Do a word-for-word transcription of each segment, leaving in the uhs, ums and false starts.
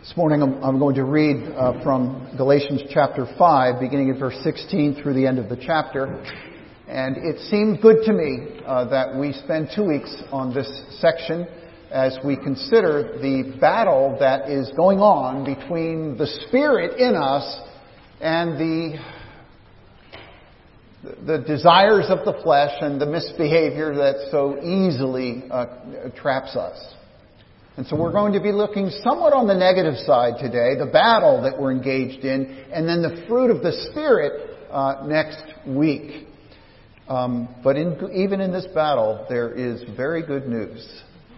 This morning I'm going to read uh, from Galatians chapter five, beginning at verse sixteen through the end of the chapter. And it seemed good to me uh, that we spend two weeks on this section as we consider the battle that is going on between the Spirit in us and the the desires of the flesh and the misbehavior that so easily uh, traps us. And so we're going to be looking somewhat on the negative side today, the battle that we're engaged in, and then the fruit of the Spirit uh, next week. Um, but in, even in this battle, there is very good news,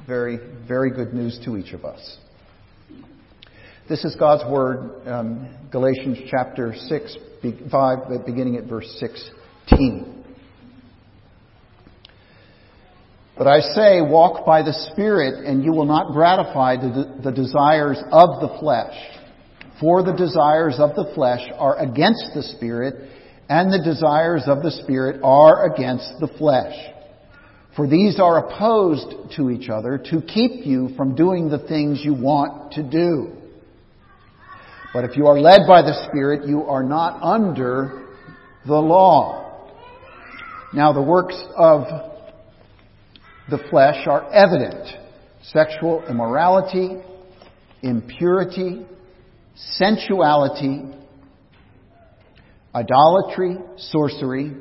very, very good news to each of us. This is God's Word, um, Galatians chapter six, five, beginning at verse sixteen. But I say, walk by the Spirit, and you will not gratify the, the desires of the flesh. For the desires of the flesh are against the Spirit, and the desires of the Spirit are against the flesh. For these are opposed to each other to keep you from doing the things you want to do. But if you are led by the Spirit, you are not under the law. Now the works of the flesh are evident: sexual immorality, impurity, sensuality, idolatry, sorcery,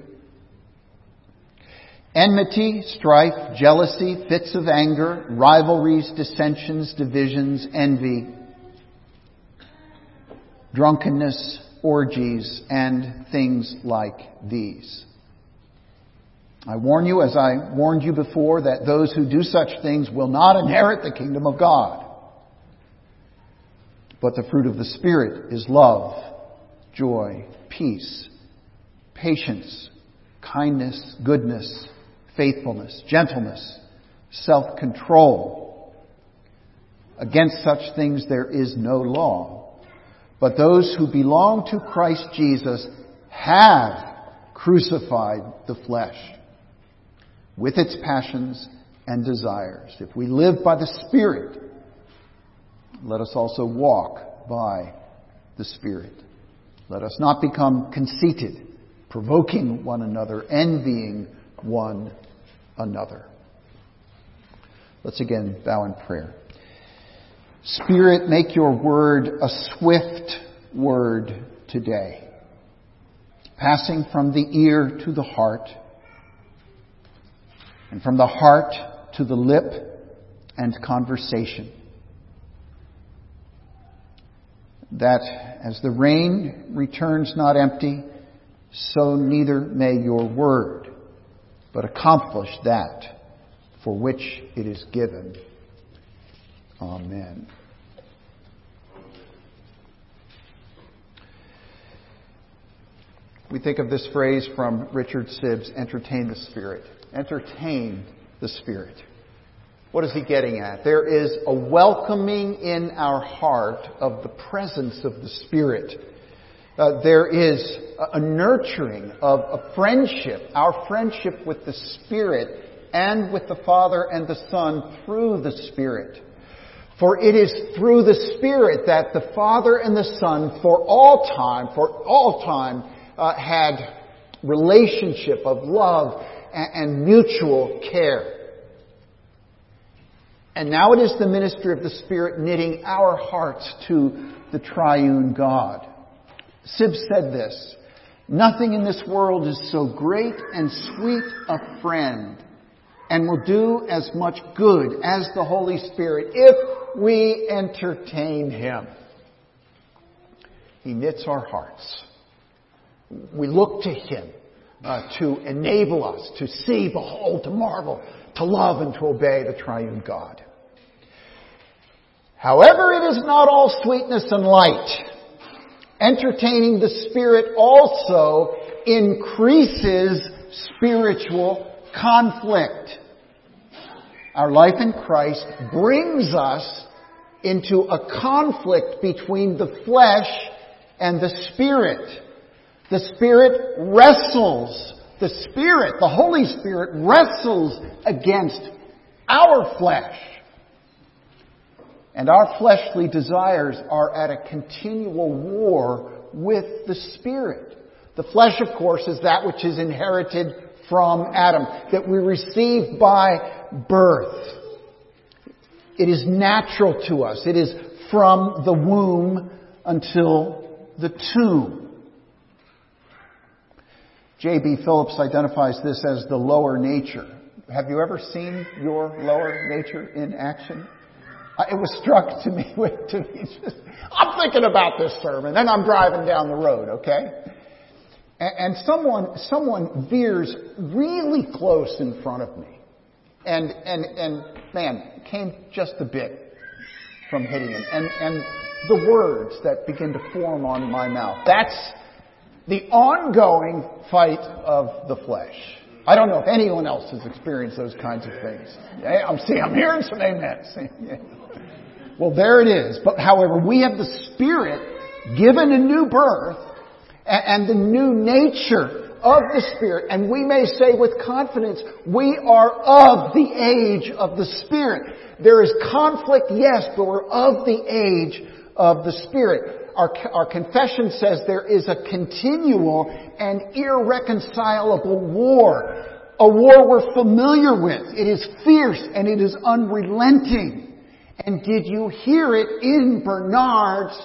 enmity, strife, jealousy, fits of anger, rivalries, dissensions, divisions, envy, drunkenness, orgies, and things like these. I warn you, as I warned you before, that those who do such things will not inherit the kingdom of God. But the fruit of the Spirit is love, joy, peace, patience, kindness, goodness, faithfulness, gentleness, self-control. Against such things there is no law. But those who belong to Christ Jesus have crucified the flesh with its passions and desires. If we live by the Spirit, let us also walk by the Spirit. Let us not become conceited, provoking one another, envying one another. Let's again bow in prayer. Spirit, make your word a swift word today, passing from the ear to the heart, and from the heart to the lip and conversation. That as the rain returns not empty, so neither may your word, but accomplish that for which it is given. Amen. We think of this phrase from Richard Sibbes, entertain the Spirit. Entertain the Spirit. What is he getting at? There is a welcoming in our heart of the presence of the Spirit. Uh, there is a nurturing of a friendship, our friendship with the Spirit and with the Father and the Son through the Spirit. For it is through the Spirit that the Father and the Son for all time, for all time, uh, had relationship of love and mutual care. And now it is the ministry of the Spirit knitting our hearts to the triune God. Sibbes said this: nothing in this world is so great and sweet a friend, and will do as much good as the Holy Spirit if we entertain Him. He knits our hearts. We look to Him. Uh, to enable us to see, behold, to marvel, to love, and to obey the triune God. However, it is not all sweetness and light. Entertaining the Spirit also increases spiritual conflict. Our life in Christ brings us into a conflict between the flesh and the Spirit. The Spirit wrestles, the Spirit, the Holy Spirit wrestles against our flesh. And our fleshly desires are at a continual war with the Spirit. The flesh, of course, is that which is inherited from Adam, that we receive by birth. It is natural to us. It is from the womb until the tomb. J B Phillips identifies this as the lower nature. Have you ever seen your lower nature in action? It was struck to me with, to me just, I'm thinking about this sermon, and I'm driving down the road, okay? And, and someone, someone veers really close in front of me. And, and, and man, came just a bit from hitting him. And, and the words that begin to form on my mouth. That's the ongoing fight of the flesh. I don't know if anyone else has experienced those kinds of things. Yeah, I'm see, I'm hearing some amens. Well, there it is. But however, we have the Spirit given a new birth and, and the new nature of the Spirit. And we may say with confidence, we are of the age of the Spirit. There is conflict, yes, but we're of the age of the Spirit. Our, our confession says there is a continual and irreconcilable war. A war we're familiar with. It is fierce and it is unrelenting. And did you hear it in Bernard's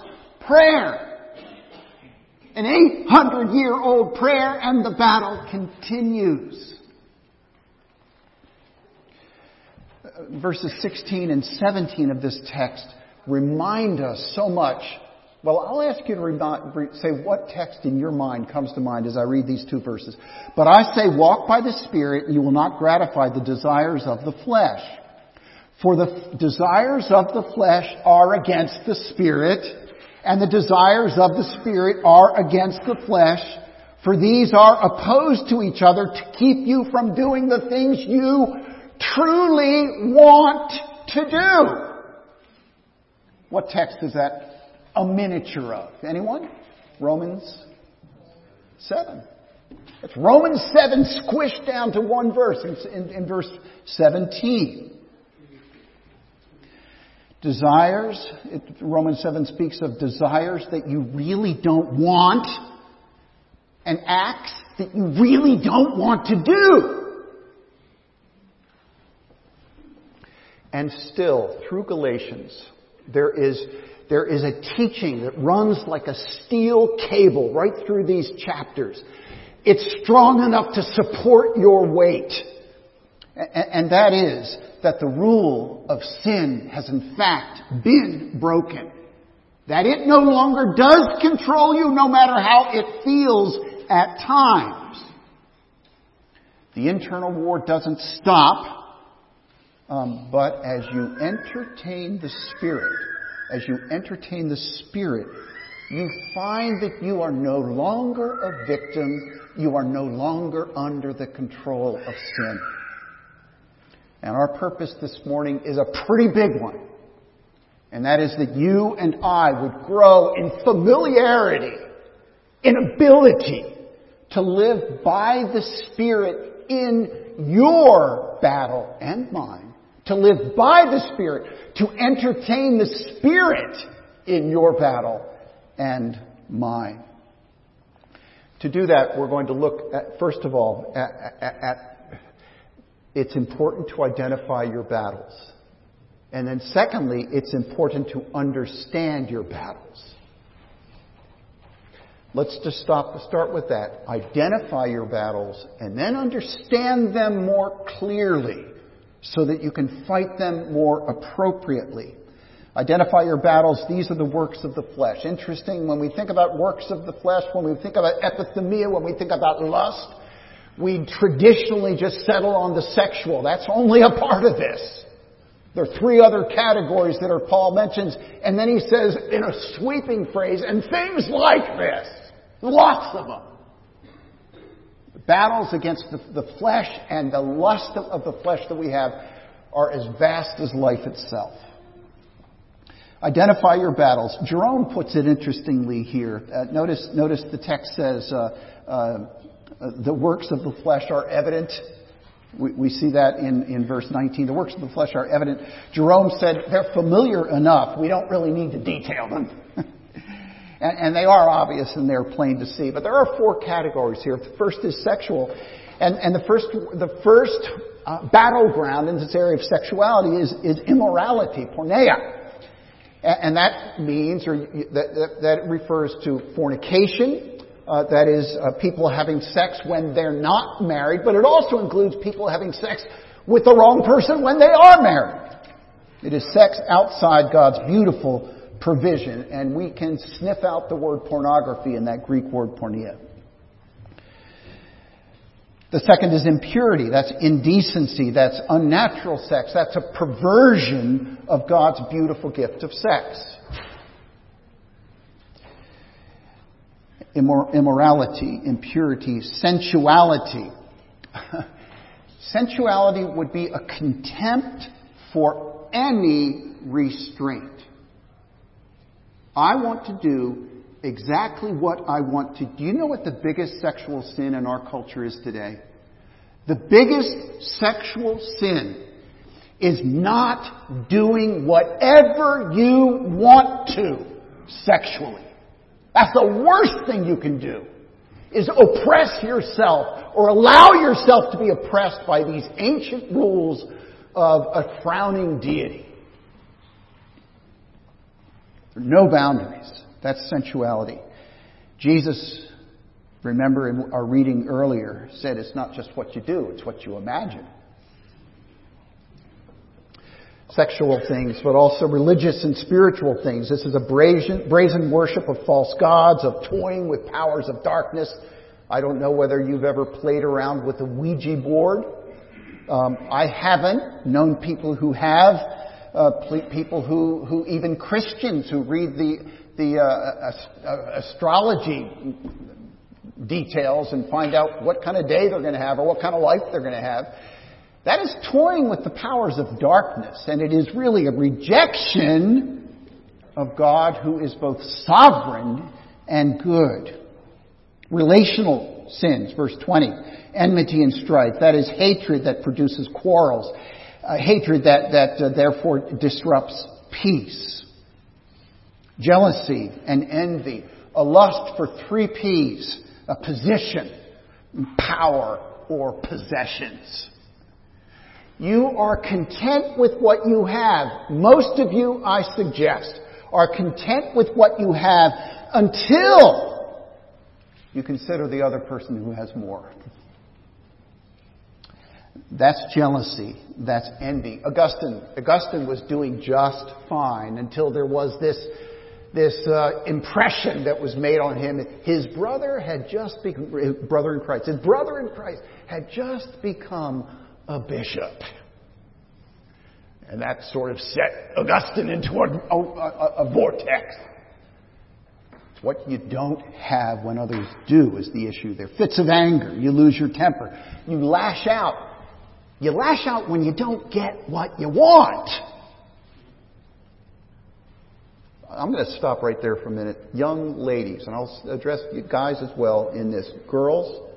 prayer? An eight hundred year old prayer, and the battle continues. Verses sixteen and seventeen of this text remind us so much. Well, I'll ask you to remind, say what text in your mind comes to mind as I read these two verses. But I say, walk by the Spirit, and you will not gratify the desires of the flesh. For the f- desires of the flesh are against the Spirit, and the desires of the Spirit are against the flesh. For these are opposed to each other to keep you from doing the things you truly want to do. What text is that? A miniature of. Anyone? Romans seven. It's Romans seven squished down to one verse in, in, in verse seventeen. Desires, it, Romans seven speaks of desires that you really don't want and acts that you really don't want to do. And still, through Galatians, there is There is a teaching that runs like a steel cable right through these chapters. It's strong enough to support your weight. And that is that the rule of sin has in fact been broken. That it no longer does control you, no matter how it feels at times. The internal war doesn't stop, um, but as you entertain the Spirit, As you entertain the Spirit, you find that you are no longer a victim. You are no longer under the control of sin. And our purpose this morning is a pretty big one. And that is that you and I would grow in familiarity, in ability to live by the Spirit in your battle and mine. To live by the Spirit, to entertain the Spirit in your battle and mine. To do that, we're going to look at, first of all, at, at, at it's important to identify your battles. And then secondly, it's important to understand your battles. Let's just stop, start with that. Identify your battles and then understand them more clearly, so that you can fight them more appropriately. Identify your battles. These are the works of the flesh. Interesting, when we think about works of the flesh, when we think about epithemia, when we think about lust, we traditionally just settle on the sexual. That's only a part of this. There are three other categories that are Paul mentions, and then he says in a sweeping phrase, and things like this. Lots of them. Battles against the, the flesh and the lust of the flesh that we have are as vast as life itself. Identify your battles. Jerome puts it interestingly here. Uh, notice, notice the text says uh, uh, the works of the flesh are evident. We, we see that in, in verse nineteen. The works of the flesh are evident. Jerome said they're familiar enough. We don't really need to detail them. and, and they are obvious and they're plain to see. But there are four categories here. The first is sexual. And, and the first, the first uh, battleground in this area of sexuality is, is immorality, porneia. And, and that means, or that, that refers to fornication. Uh, that is, uh, people having sex when they're not married, but it also includes people having sex with the wrong person when they are married. It is sex outside God's beautiful provision, and we can sniff out the word pornography in that Greek word porneia. The second is impurity. That's indecency. That's unnatural sex. That's a perversion of God's beautiful gift of sex. Immorality, impurity, sensuality. Sensuality would be a contempt for any restraint. I want to do exactly what I want to do. Do you know what the biggest sexual sin in our culture is today? The biggest sexual sin is not doing whatever you want to sexually. That's the worst thing you can do, is oppress yourself or allow yourself to be oppressed by these ancient rules of a frowning deity. There are no boundaries. That's sensuality. Jesus, remember in our reading earlier, said it's not just what you do, it's what you imagine. Sexual things, but also religious and spiritual things. This is a brazen, brazen worship of false gods, of toying with powers of darkness. I don't know whether you've ever played around with a Ouija board. Um, I haven't. Known people who have. Uh, people who, who even Christians who read the the uh, ast- astrology details and find out what kind of day they're going to have or what kind of life they're going to have. That is toying with the powers of darkness, and it is really a rejection of God, who is both sovereign and good. Relational sins, verse twenty, enmity and strife. That is hatred that produces quarrels, uh, hatred that, that uh, therefore disrupts peace. Jealousy and envy, a lust for three P's, a position, power, or possessions. You are content with what you have. Most of you, I suggest, are content with what you have until you consider the other person who has more. That's jealousy. That's envy. Augustine, Augustine was doing just fine until there was this, this uh, impression that was made on him. His brother had just become, his brother in Christ, his brother in Christ had just become a bishop. And that sort of set Augustine into a, a, a, a vortex. It's what you don't have when others do is the issue there. Fits of anger. You lose your temper. You lash out. You lash out when you don't get what you want. I'm going to stop right there for a minute. Young ladies, and I'll address you guys as well in this. Girls,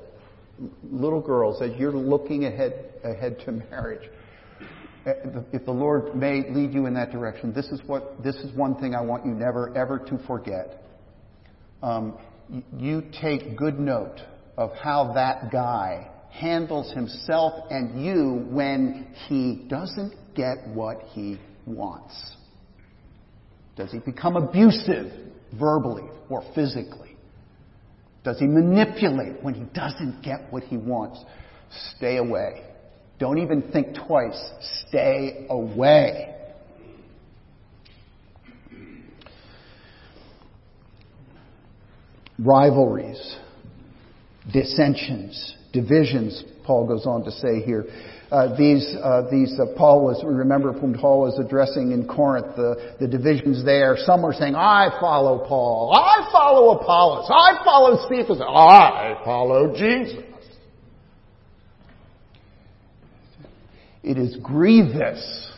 little girls, as you're looking ahead ahead to marriage, if the Lord may lead you in that direction, this is what this is one thing I want you never ever to forget. Um, you take good note of how that guy handles himself and you when he doesn't get what he wants. Does he become abusive verbally or physically? Does he manipulate when he doesn't get what he wants? Stay away. Don't even think twice. Stay away. Rivalries, dissensions, divisions, Paul goes on to say here. Uh, these, uh, these, uh, Paul was, remember whom Paul was addressing in Corinth, the, the divisions there. Some were saying, I follow Paul. I follow Apollos. I follow Cephas. I follow Jesus. It is grievous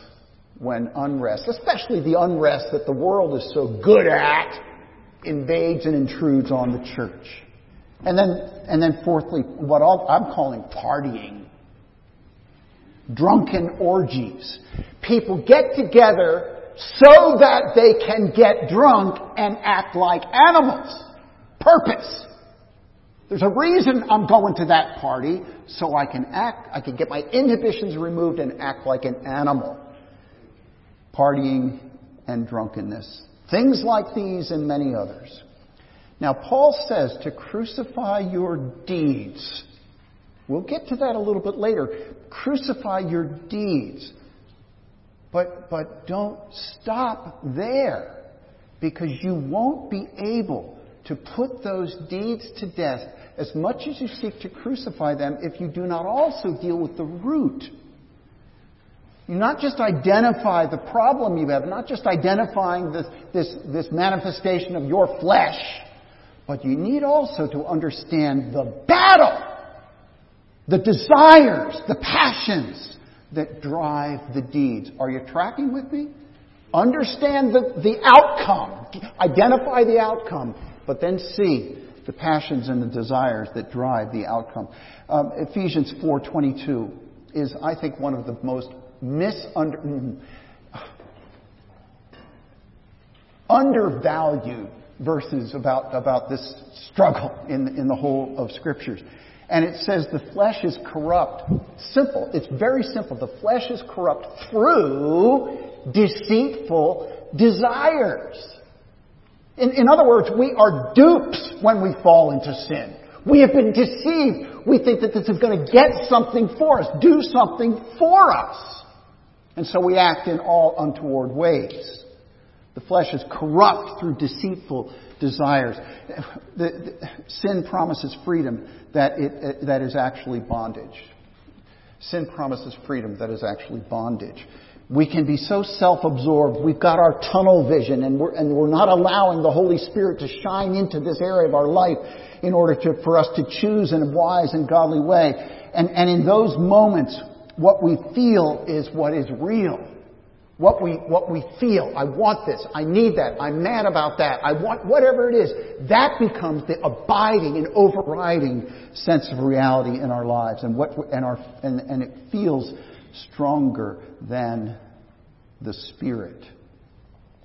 when unrest, especially the unrest that the world is so good at, invades and intrudes on the church. And then, and then fourthly, what I'm calling partying. drunken orgies. People get together so that they can get drunk and act like animals. Purpose. There's a reason I'm going to that party, so I can act, I can get my inhibitions removed and act like an animal. Partying and drunkenness. Things like these and many others. Now, Paul says to crucify your deeds. We'll get to that a little bit later. Crucify your deeds. But, but don't stop there, because you won't be able to put those deeds to death as much as you seek to crucify them if you do not also deal with the root. You not just identify the problem you have, not just identifying this, this, this manifestation of your flesh, but you need also to understand the battle, the desires, the passions that drive the deeds. Are you tracking with me? Understand the, the outcome. Identify the outcome. But then see the passions and the desires that drive the outcome. Um, Ephesians four twenty-two is, I think, one of the most misunder- undervalued verses about, about this struggle in, in the whole of Scriptures. And it says the flesh is corrupt. Simple. It's very simple. The flesh is corrupt through deceitful desires. In, in other words, we are dupes when we fall into sin. We have been deceived. We think that this is going to get something for us, do something for us. And so we act in all untoward ways. The flesh is corrupt through deceitful desires. The, the, sin promises freedom that it, that is actually bondage. Sin promises freedom that is actually bondage. We can be so self-absorbed. We've got our tunnel vision, and we're, and we're not allowing the Holy Spirit to shine into this area of our life in order to, for us to choose in a wise and godly way. And, and in those moments, what we feel is what is real. What we, what we feel. I want this. I need that. I'm mad about that. I want whatever it is. That becomes the abiding and overriding sense of reality in our lives. And what, and our, and, and it feels stronger than the Spirit.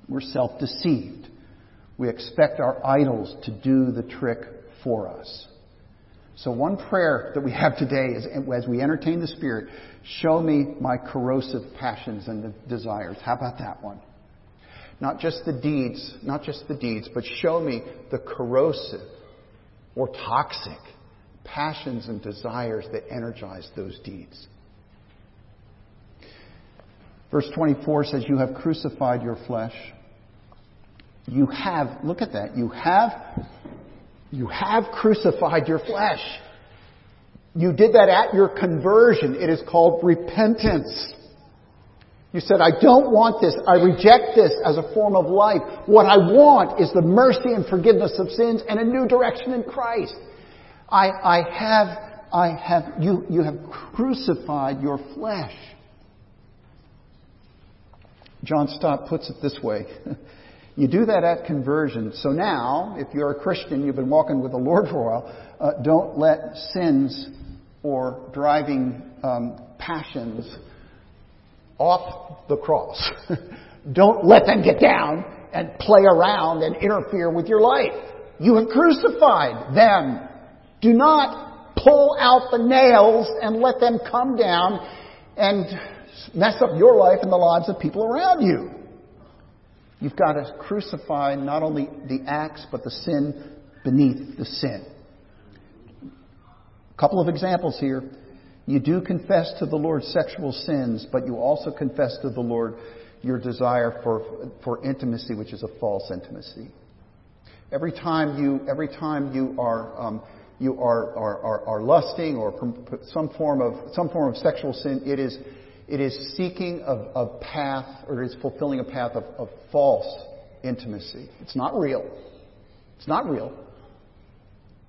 We're self-deceived. We expect our idols to do the trick for us. So one prayer that we have today is, as we entertain the Spirit, show me my corrosive passions and desires. How about that one? Not just the deeds, not just the deeds, but show me the corrosive or toxic passions and desires that energize those deeds. Verse twenty-four says, you have crucified your flesh. You have, look at that, you have, you have crucified your flesh. You did that at your conversion. It is called repentance. You said, I don't want this. I reject this as a form of life. What I want is the mercy and forgiveness of sins and a new direction in Christ. I, I have, I have, you, you have crucified your flesh. John Stott puts it this way. You do that at conversion. So now, if you're a Christian, you've been walking with the Lord for a while, uh, don't let sins or driving um, passions off the cross. Don't let them get down and play around and interfere with your life. You have crucified them. Do not pull out the nails and let them come down and mess up your life and the lives of people around you. You've got to crucify not only the acts, but the sin beneath the sin. A couple of examples here. You do confess to the Lord sexual sins, but you also confess to the Lord your desire for, for intimacy, which is a false intimacy. Every time you, every time you are, um, you are, are, are, are lusting or some form of, some form of sexual sin, it is It is seeking a, a path, or it is fulfilling a path of, of false intimacy. It's not real. It's not real.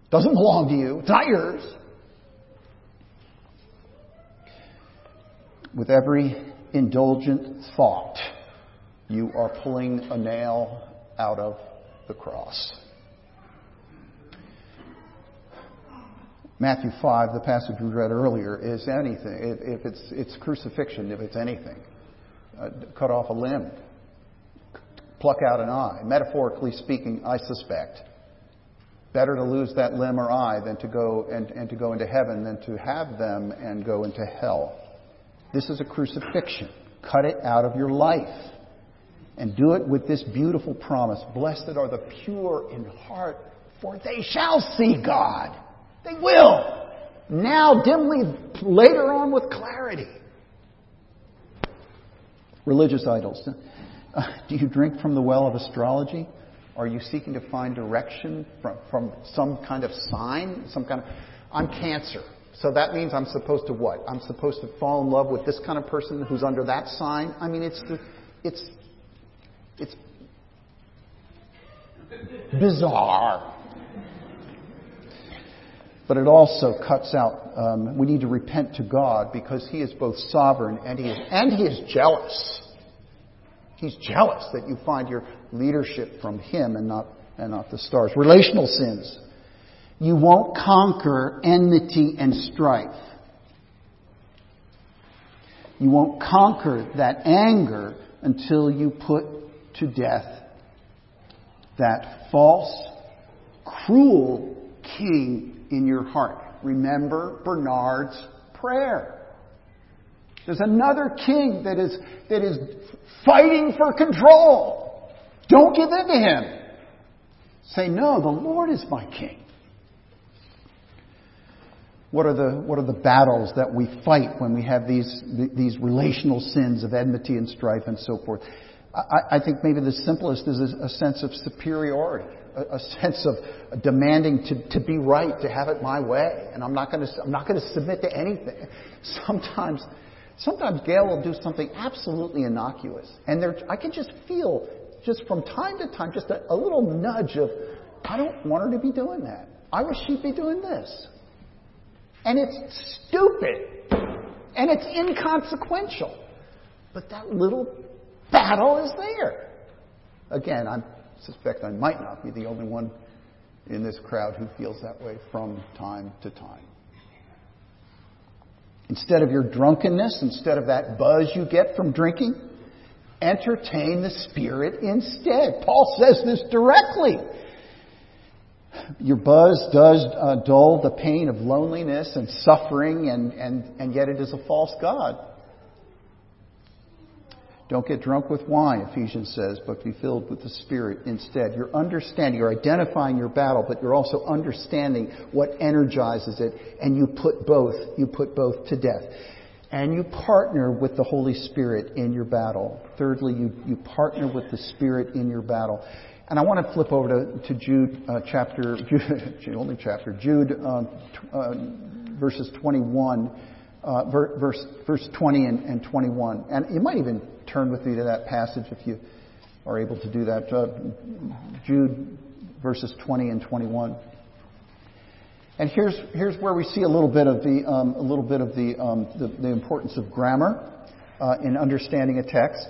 It doesn't belong to you. It's not yours. With every indulgent thought, you are pulling a nail out of the cross. Matthew five, the passage we read earlier, is anything. If, if it's it's crucifixion, if it's anything. Uh, cut off a limb. Pluck out an eye. Metaphorically speaking, I suspect. Better to lose that limb or eye than to go and, and to go into heaven than to have them and go into hell. This is a crucifixion. Cut it out of your life. And do it with this beautiful promise. Blessed are the pure in heart, for they shall see God. They will. Now, dimly, later on with clarity. Religious idols. Uh, do you drink from the well of astrology? Are you seeking to find direction from, from some kind of sign? Some kind of, I'm Cancer. So that means I'm supposed to what? I'm supposed to fall in love with this kind of person who's under that sign? I mean, it's the, it's it's bizarre. But it also cuts out, um, we need to repent to God because He is both sovereign and He is, and He is jealous. He's jealous that you find your leadership from Him and not, and not the stars. Relational sins. You won't conquer enmity and strife. You won't conquer that anger until you put to death that false, cruel king in your heart. Remember Bernard's prayer. There's another king that is that is fighting for control. Don't give in to him. Say, no, the Lord is my king. What are the what are the battles that we fight when we have these these relational sins of enmity and strife and so forth? I, I think maybe the simplest is a sense of superiority, a, a sense of demanding to, to be right, to have it my way, and I'm not going to I'm not going to submit to anything. Sometimes. Sometimes Gail will do something absolutely innocuous. And there, I can just feel, just from time to time, just a, a little nudge of, I don't want her to be doing that. I wish she'd be doing this. And it's stupid. And it's inconsequential. But that little battle is there. Again, I suspect I might not be the only one in this crowd who feels that way from time to time. Instead of your drunkenness, instead of that buzz you get from drinking, entertain the Spirit instead. Paul says this directly. Your buzz does uh, dull the pain of loneliness and suffering, and, and, and yet it is a false god. Don't get drunk with wine, Ephesians says, but be filled with the Spirit instead. You're understanding, you're identifying your battle, but you're also understanding what energizes it, and you put both, you put both to death. And you partner with the Holy Spirit in your battle. Thirdly, you, you partner with the Spirit in your battle. And I want to flip over to, to Jude uh, chapter, Jude, only chapter, Jude uh, t- uh, verses twenty-one, uh, ver- verse verse twenty and, and twenty-one. And you might even turn with me to that passage if you are able to do that. Uh, Jude verses twenty and twenty-one. And here's here's where we see a little bit of the um, a little bit of the um, the, the importance of grammar uh, in understanding a text,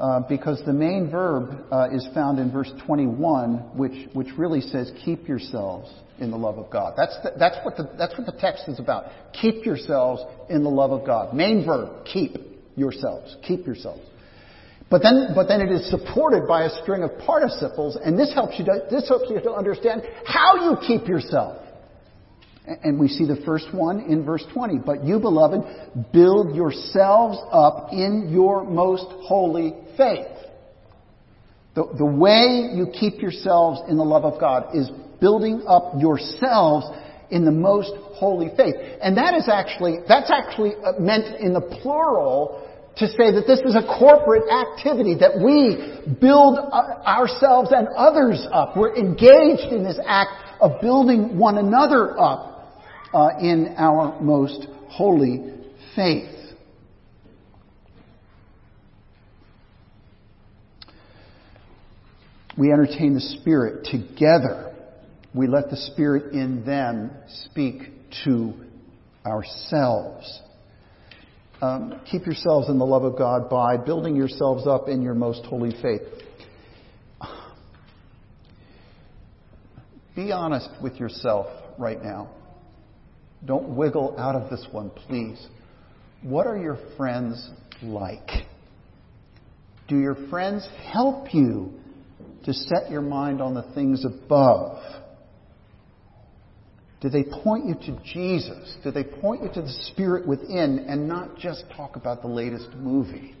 uh, because the main verb uh, is found in verse twenty-one, which which really says, "Keep yourselves in the love of God." That's the, that's what the that's what the text is about. Keep yourselves in the love of God. Main verb, keep yourselves. Keep yourselves. But then, but then it is supported by a string of participles, and this helps you to, this helps you to understand how you keep yourself. And we see the first one in verse twenty. But you, beloved, build yourselves up in your most holy faith. The, the way you keep yourselves in the love of God is building up yourselves in the most holy faith. And that is actually, that's actually meant in the plural, to say that this is a corporate activity, that we build ourselves and others up. We're engaged in this act of building one another up uh, in our most holy faith. We entertain the Spirit together. We let the Spirit in them speak to ourselves. Um, keep yourselves in the love of God by building yourselves up in your most holy faith. Be honest with yourself right now. Don't wiggle out of this one, please. What are your friends like? Do your friends help you to set your mind on the things above? Do they point you to Jesus? Do they point you to the Spirit within and not just talk about the latest movie?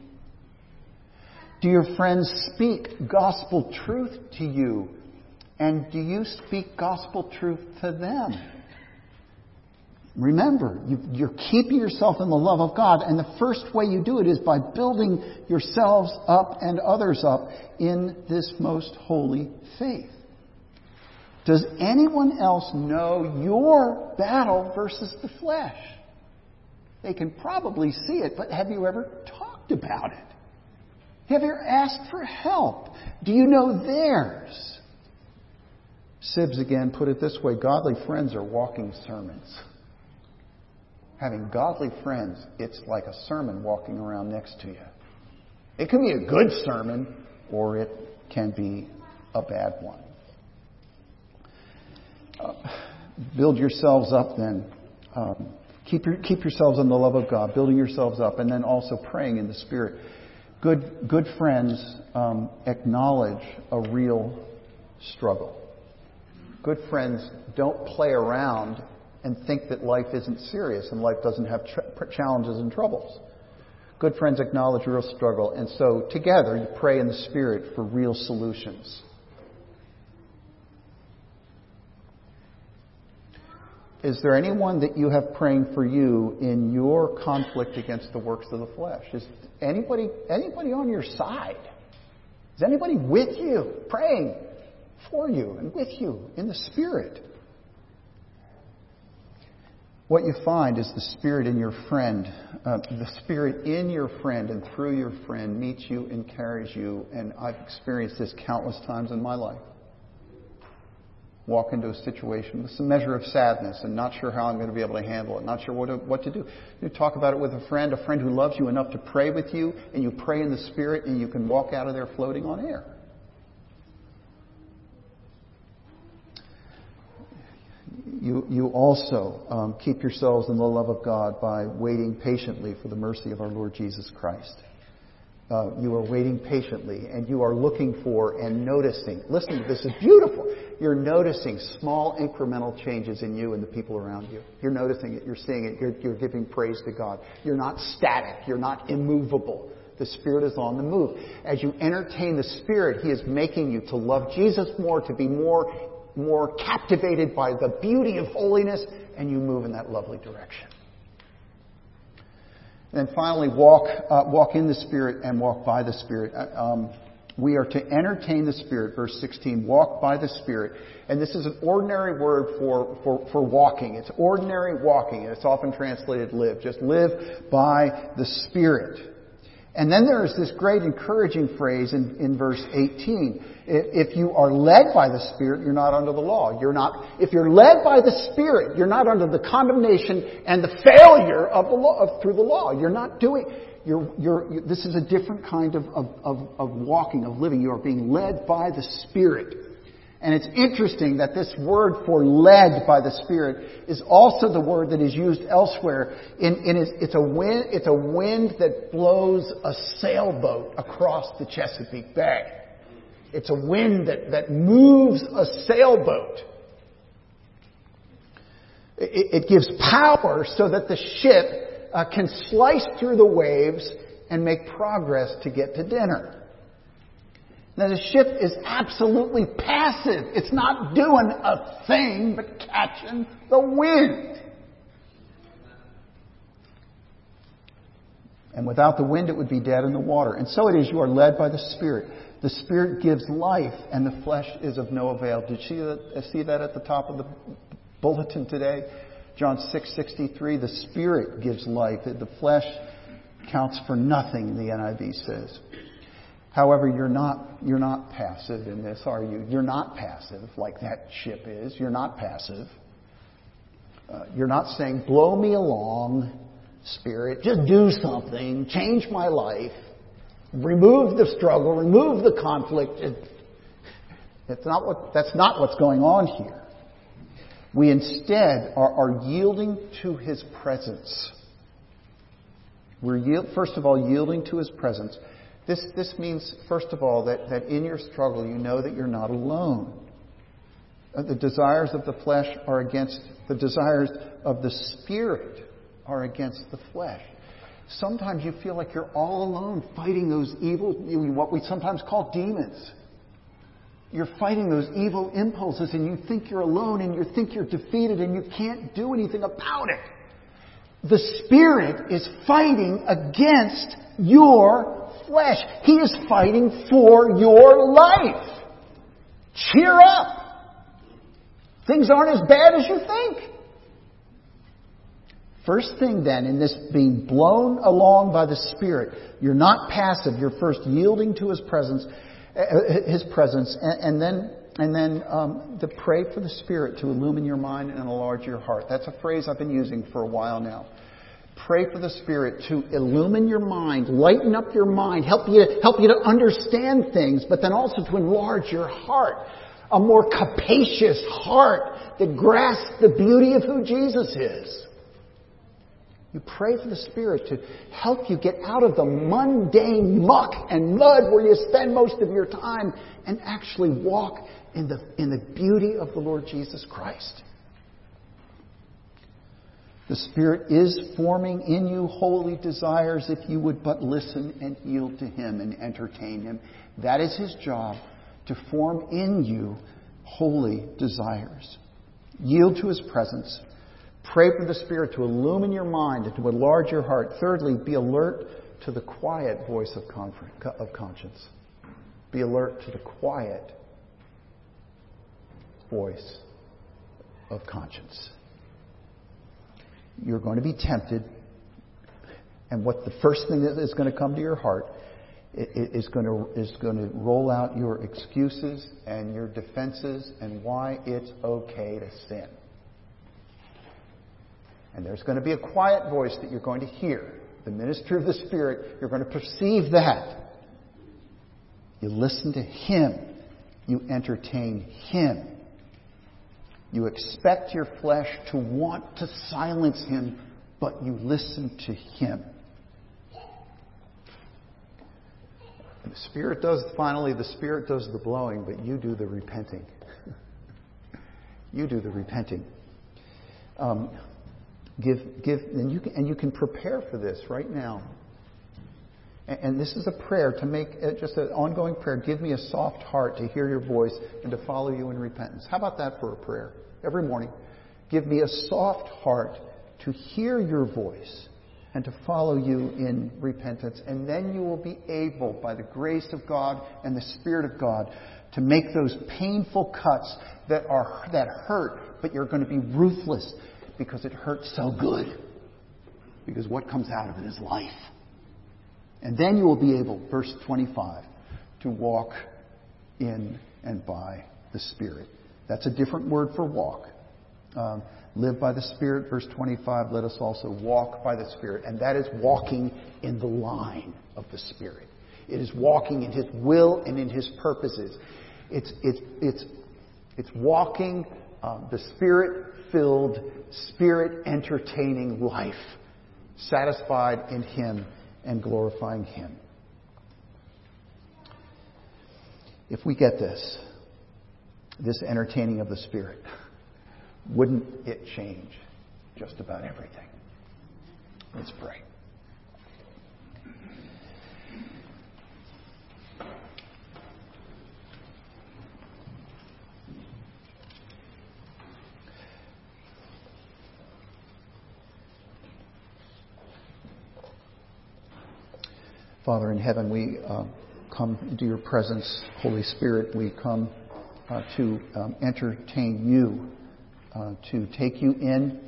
Do your friends speak gospel truth to you? And do you speak gospel truth to them? Remember, you, you're keeping yourself in the love of God. And the first way you do it is by building yourselves up and others up in this most holy faith. Does anyone else know your battle versus the flesh? They can probably see it, but have you ever talked about it? Have you ever asked for help? Do you know theirs? Sibbes again put it this way, godly friends are walking sermons. Having godly friends, it's like a sermon walking around next to you. It can be a good sermon, or it can be a bad one. Uh, build yourselves up then. Um, keep, your, keep yourselves in the love of God, building yourselves up, and then also praying in the Spirit. Good, good friends um, acknowledge a real struggle. Good friends don't play around and think that life isn't serious and life doesn't have tr- challenges and troubles. Good friends acknowledge real struggle. And so together you pray in the Spirit for real solutions. Is there anyone that you have praying for you in your conflict against the works of the flesh? Is anybody anybody on your side? Is anybody with you, praying for you and with you in the Spirit? What you find is the Spirit in your friend, uh, the Spirit in your friend and through your friend meets you and carries you. And I've experienced this countless times in my life. Walk into a situation with some measure of sadness and not sure how I'm going to be able to handle it, not sure what to, what to do. You talk about it with a friend, a friend who loves you enough to pray with you, and you pray in the Spirit, and you can walk out of there floating on air. You, you also um, keep yourselves in the love of God by waiting patiently for the mercy of our Lord Jesus Christ. Uh, you are waiting patiently, and you are looking for and noticing. Listen, this is beautiful. You're noticing small incremental changes in you and the people around you. You're noticing it. You're seeing it. You're, you're giving praise to God. You're not static. You're not immovable. The Spirit is on the move. As you entertain the Spirit, He is making you to love Jesus more, to be more, more captivated by the beauty of holiness, and you move in that lovely direction. And then finally, walk uh, walk in the Spirit and walk by the Spirit. Um, we are to entertain the Spirit, verse sixteen, walk by the Spirit. And this is an ordinary word for, for, for walking. It's ordinary walking, and it's often translated live. Just live by the Spirit. And then there is this great encouraging phrase in, in verse eighteen. If you are led by the Spirit, you're not under the law. You're not, if you're led by the Spirit, you're not under the condemnation and the failure of the law, of, through the law. You're not doing, you're, you're, this is a different kind of, of, of, of walking, of living. You are being led by the Spirit. And it's interesting that this word for led by the Spirit is also the word that is used elsewhere. In, in it's, it's, a wind, it's a wind that blows a sailboat across the Chesapeake Bay. It's a wind that, that moves a sailboat. It, it gives power so that the ship uh, can slice through the waves and make progress to get to dinner. Now, the ship is absolutely passive. It's not doing a thing but catching the wind. And without the wind, it would be dead in the water. And so it is, you are led by the Spirit. The Spirit gives life, and the flesh is of no avail. Did you see that at the top of the bulletin today? John six sixty-three, the Spirit gives life. The flesh counts for nothing, the N I V says. However, you're not you're not passive in this, are you? You're not passive like that ship is. You're not passive. Uh, you're not saying, blow me along, Spirit. Just do something. Change my life. Remove the struggle. Remove the conflict. It, it's not what, that's not what's going on here. We instead are, are yielding to His presence. We're yield, first of all yielding to His presence. This this means, first of all, that, that in your struggle you know that you're not alone. The desires of the flesh are against, the desires of the Spirit are against the flesh. Sometimes you feel like you're all alone fighting those evil, what we sometimes call demons. You're fighting those evil impulses and you think you're alone and you think you're defeated and you can't do anything about it. The Spirit is fighting against your flesh. He is fighting for your life. Cheer up. Things aren't as bad as you think. First thing then, in this being blown along by the Spirit, you're not passive. You're first yielding to His presence, His presence, and, and then and then um, to pray for the Spirit to illumine your mind and enlarge your heart. That's a phrase I've been using for a while now. Pray for the Spirit to illumine your mind, lighten up your mind, help you help you to understand things, but then also to enlarge your heart. A more capacious heart that grasps the beauty of who Jesus is. You pray for the Spirit to help you get out of the mundane muck and mud where you spend most of your time and actually walk in the, in the beauty of the Lord Jesus Christ. The Spirit is forming in you holy desires if you would but listen and yield to Him and entertain Him. That is His job. To form in you holy desires. Yield to His presence. Pray for the Spirit to illumine your mind and to enlarge your heart. Thirdly, be alert to the quiet voice of conscience. Be alert to the quiet voice of conscience. You're going to be tempted, and what the first thing that is going to come to your heart is going to is going to roll out your excuses and your defenses and why it's okay to sin. And there's going to be a quiet voice that you're going to hear. The ministry of the Spirit, you're going to perceive that. You listen to Him. You entertain Him. You expect your flesh to want to silence Him, but you listen to Him. The Spirit does, finally, the Spirit does the blowing, but you do the repenting. You do the repenting. Um, give, give, and you can, and you can prepare for this right now. And, and this is a prayer to make, uh, just an ongoing prayer. Give me a soft heart to hear your voice and to follow you in repentance. How about that for a prayer? Every morning, give me a soft heart to hear your voice and to follow you in repentance. And then you will be able, by the grace of God and the Spirit of God, to make those painful cuts that are that hurt, but you're going to be ruthless because it hurts so good. Because what comes out of it is life. And then you will be able, verse twenty-five, to walk in and by the Spirit. That's a different word for walk. Um, Live by the Spirit, verse twenty-five, let us also walk by the Spirit. And that is walking in the line of the Spirit. It is walking in His will and in His purposes. It's it's it's it's walking um, the Spirit-filled, Spirit-entertaining life, satisfied in Him and glorifying Him. If we get this, this entertaining of the Spirit, wouldn't it change just about everything? Let's pray. Father in heaven, we uh, come into your presence. Holy Spirit, we come uh, to um, entertain you. Uh, to take you in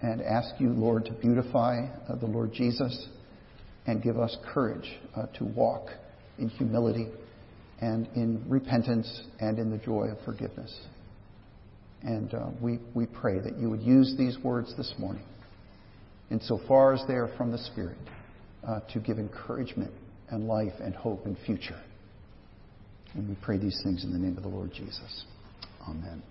and ask you, Lord, to beautify uh, the Lord Jesus and give us courage uh, to walk in humility and in repentance and in the joy of forgiveness. And uh, we, we pray that you would use these words this morning, insofar as they are from the Spirit, uh, to give encouragement and life and hope and future. And we pray these things in the name of the Lord Jesus. Amen.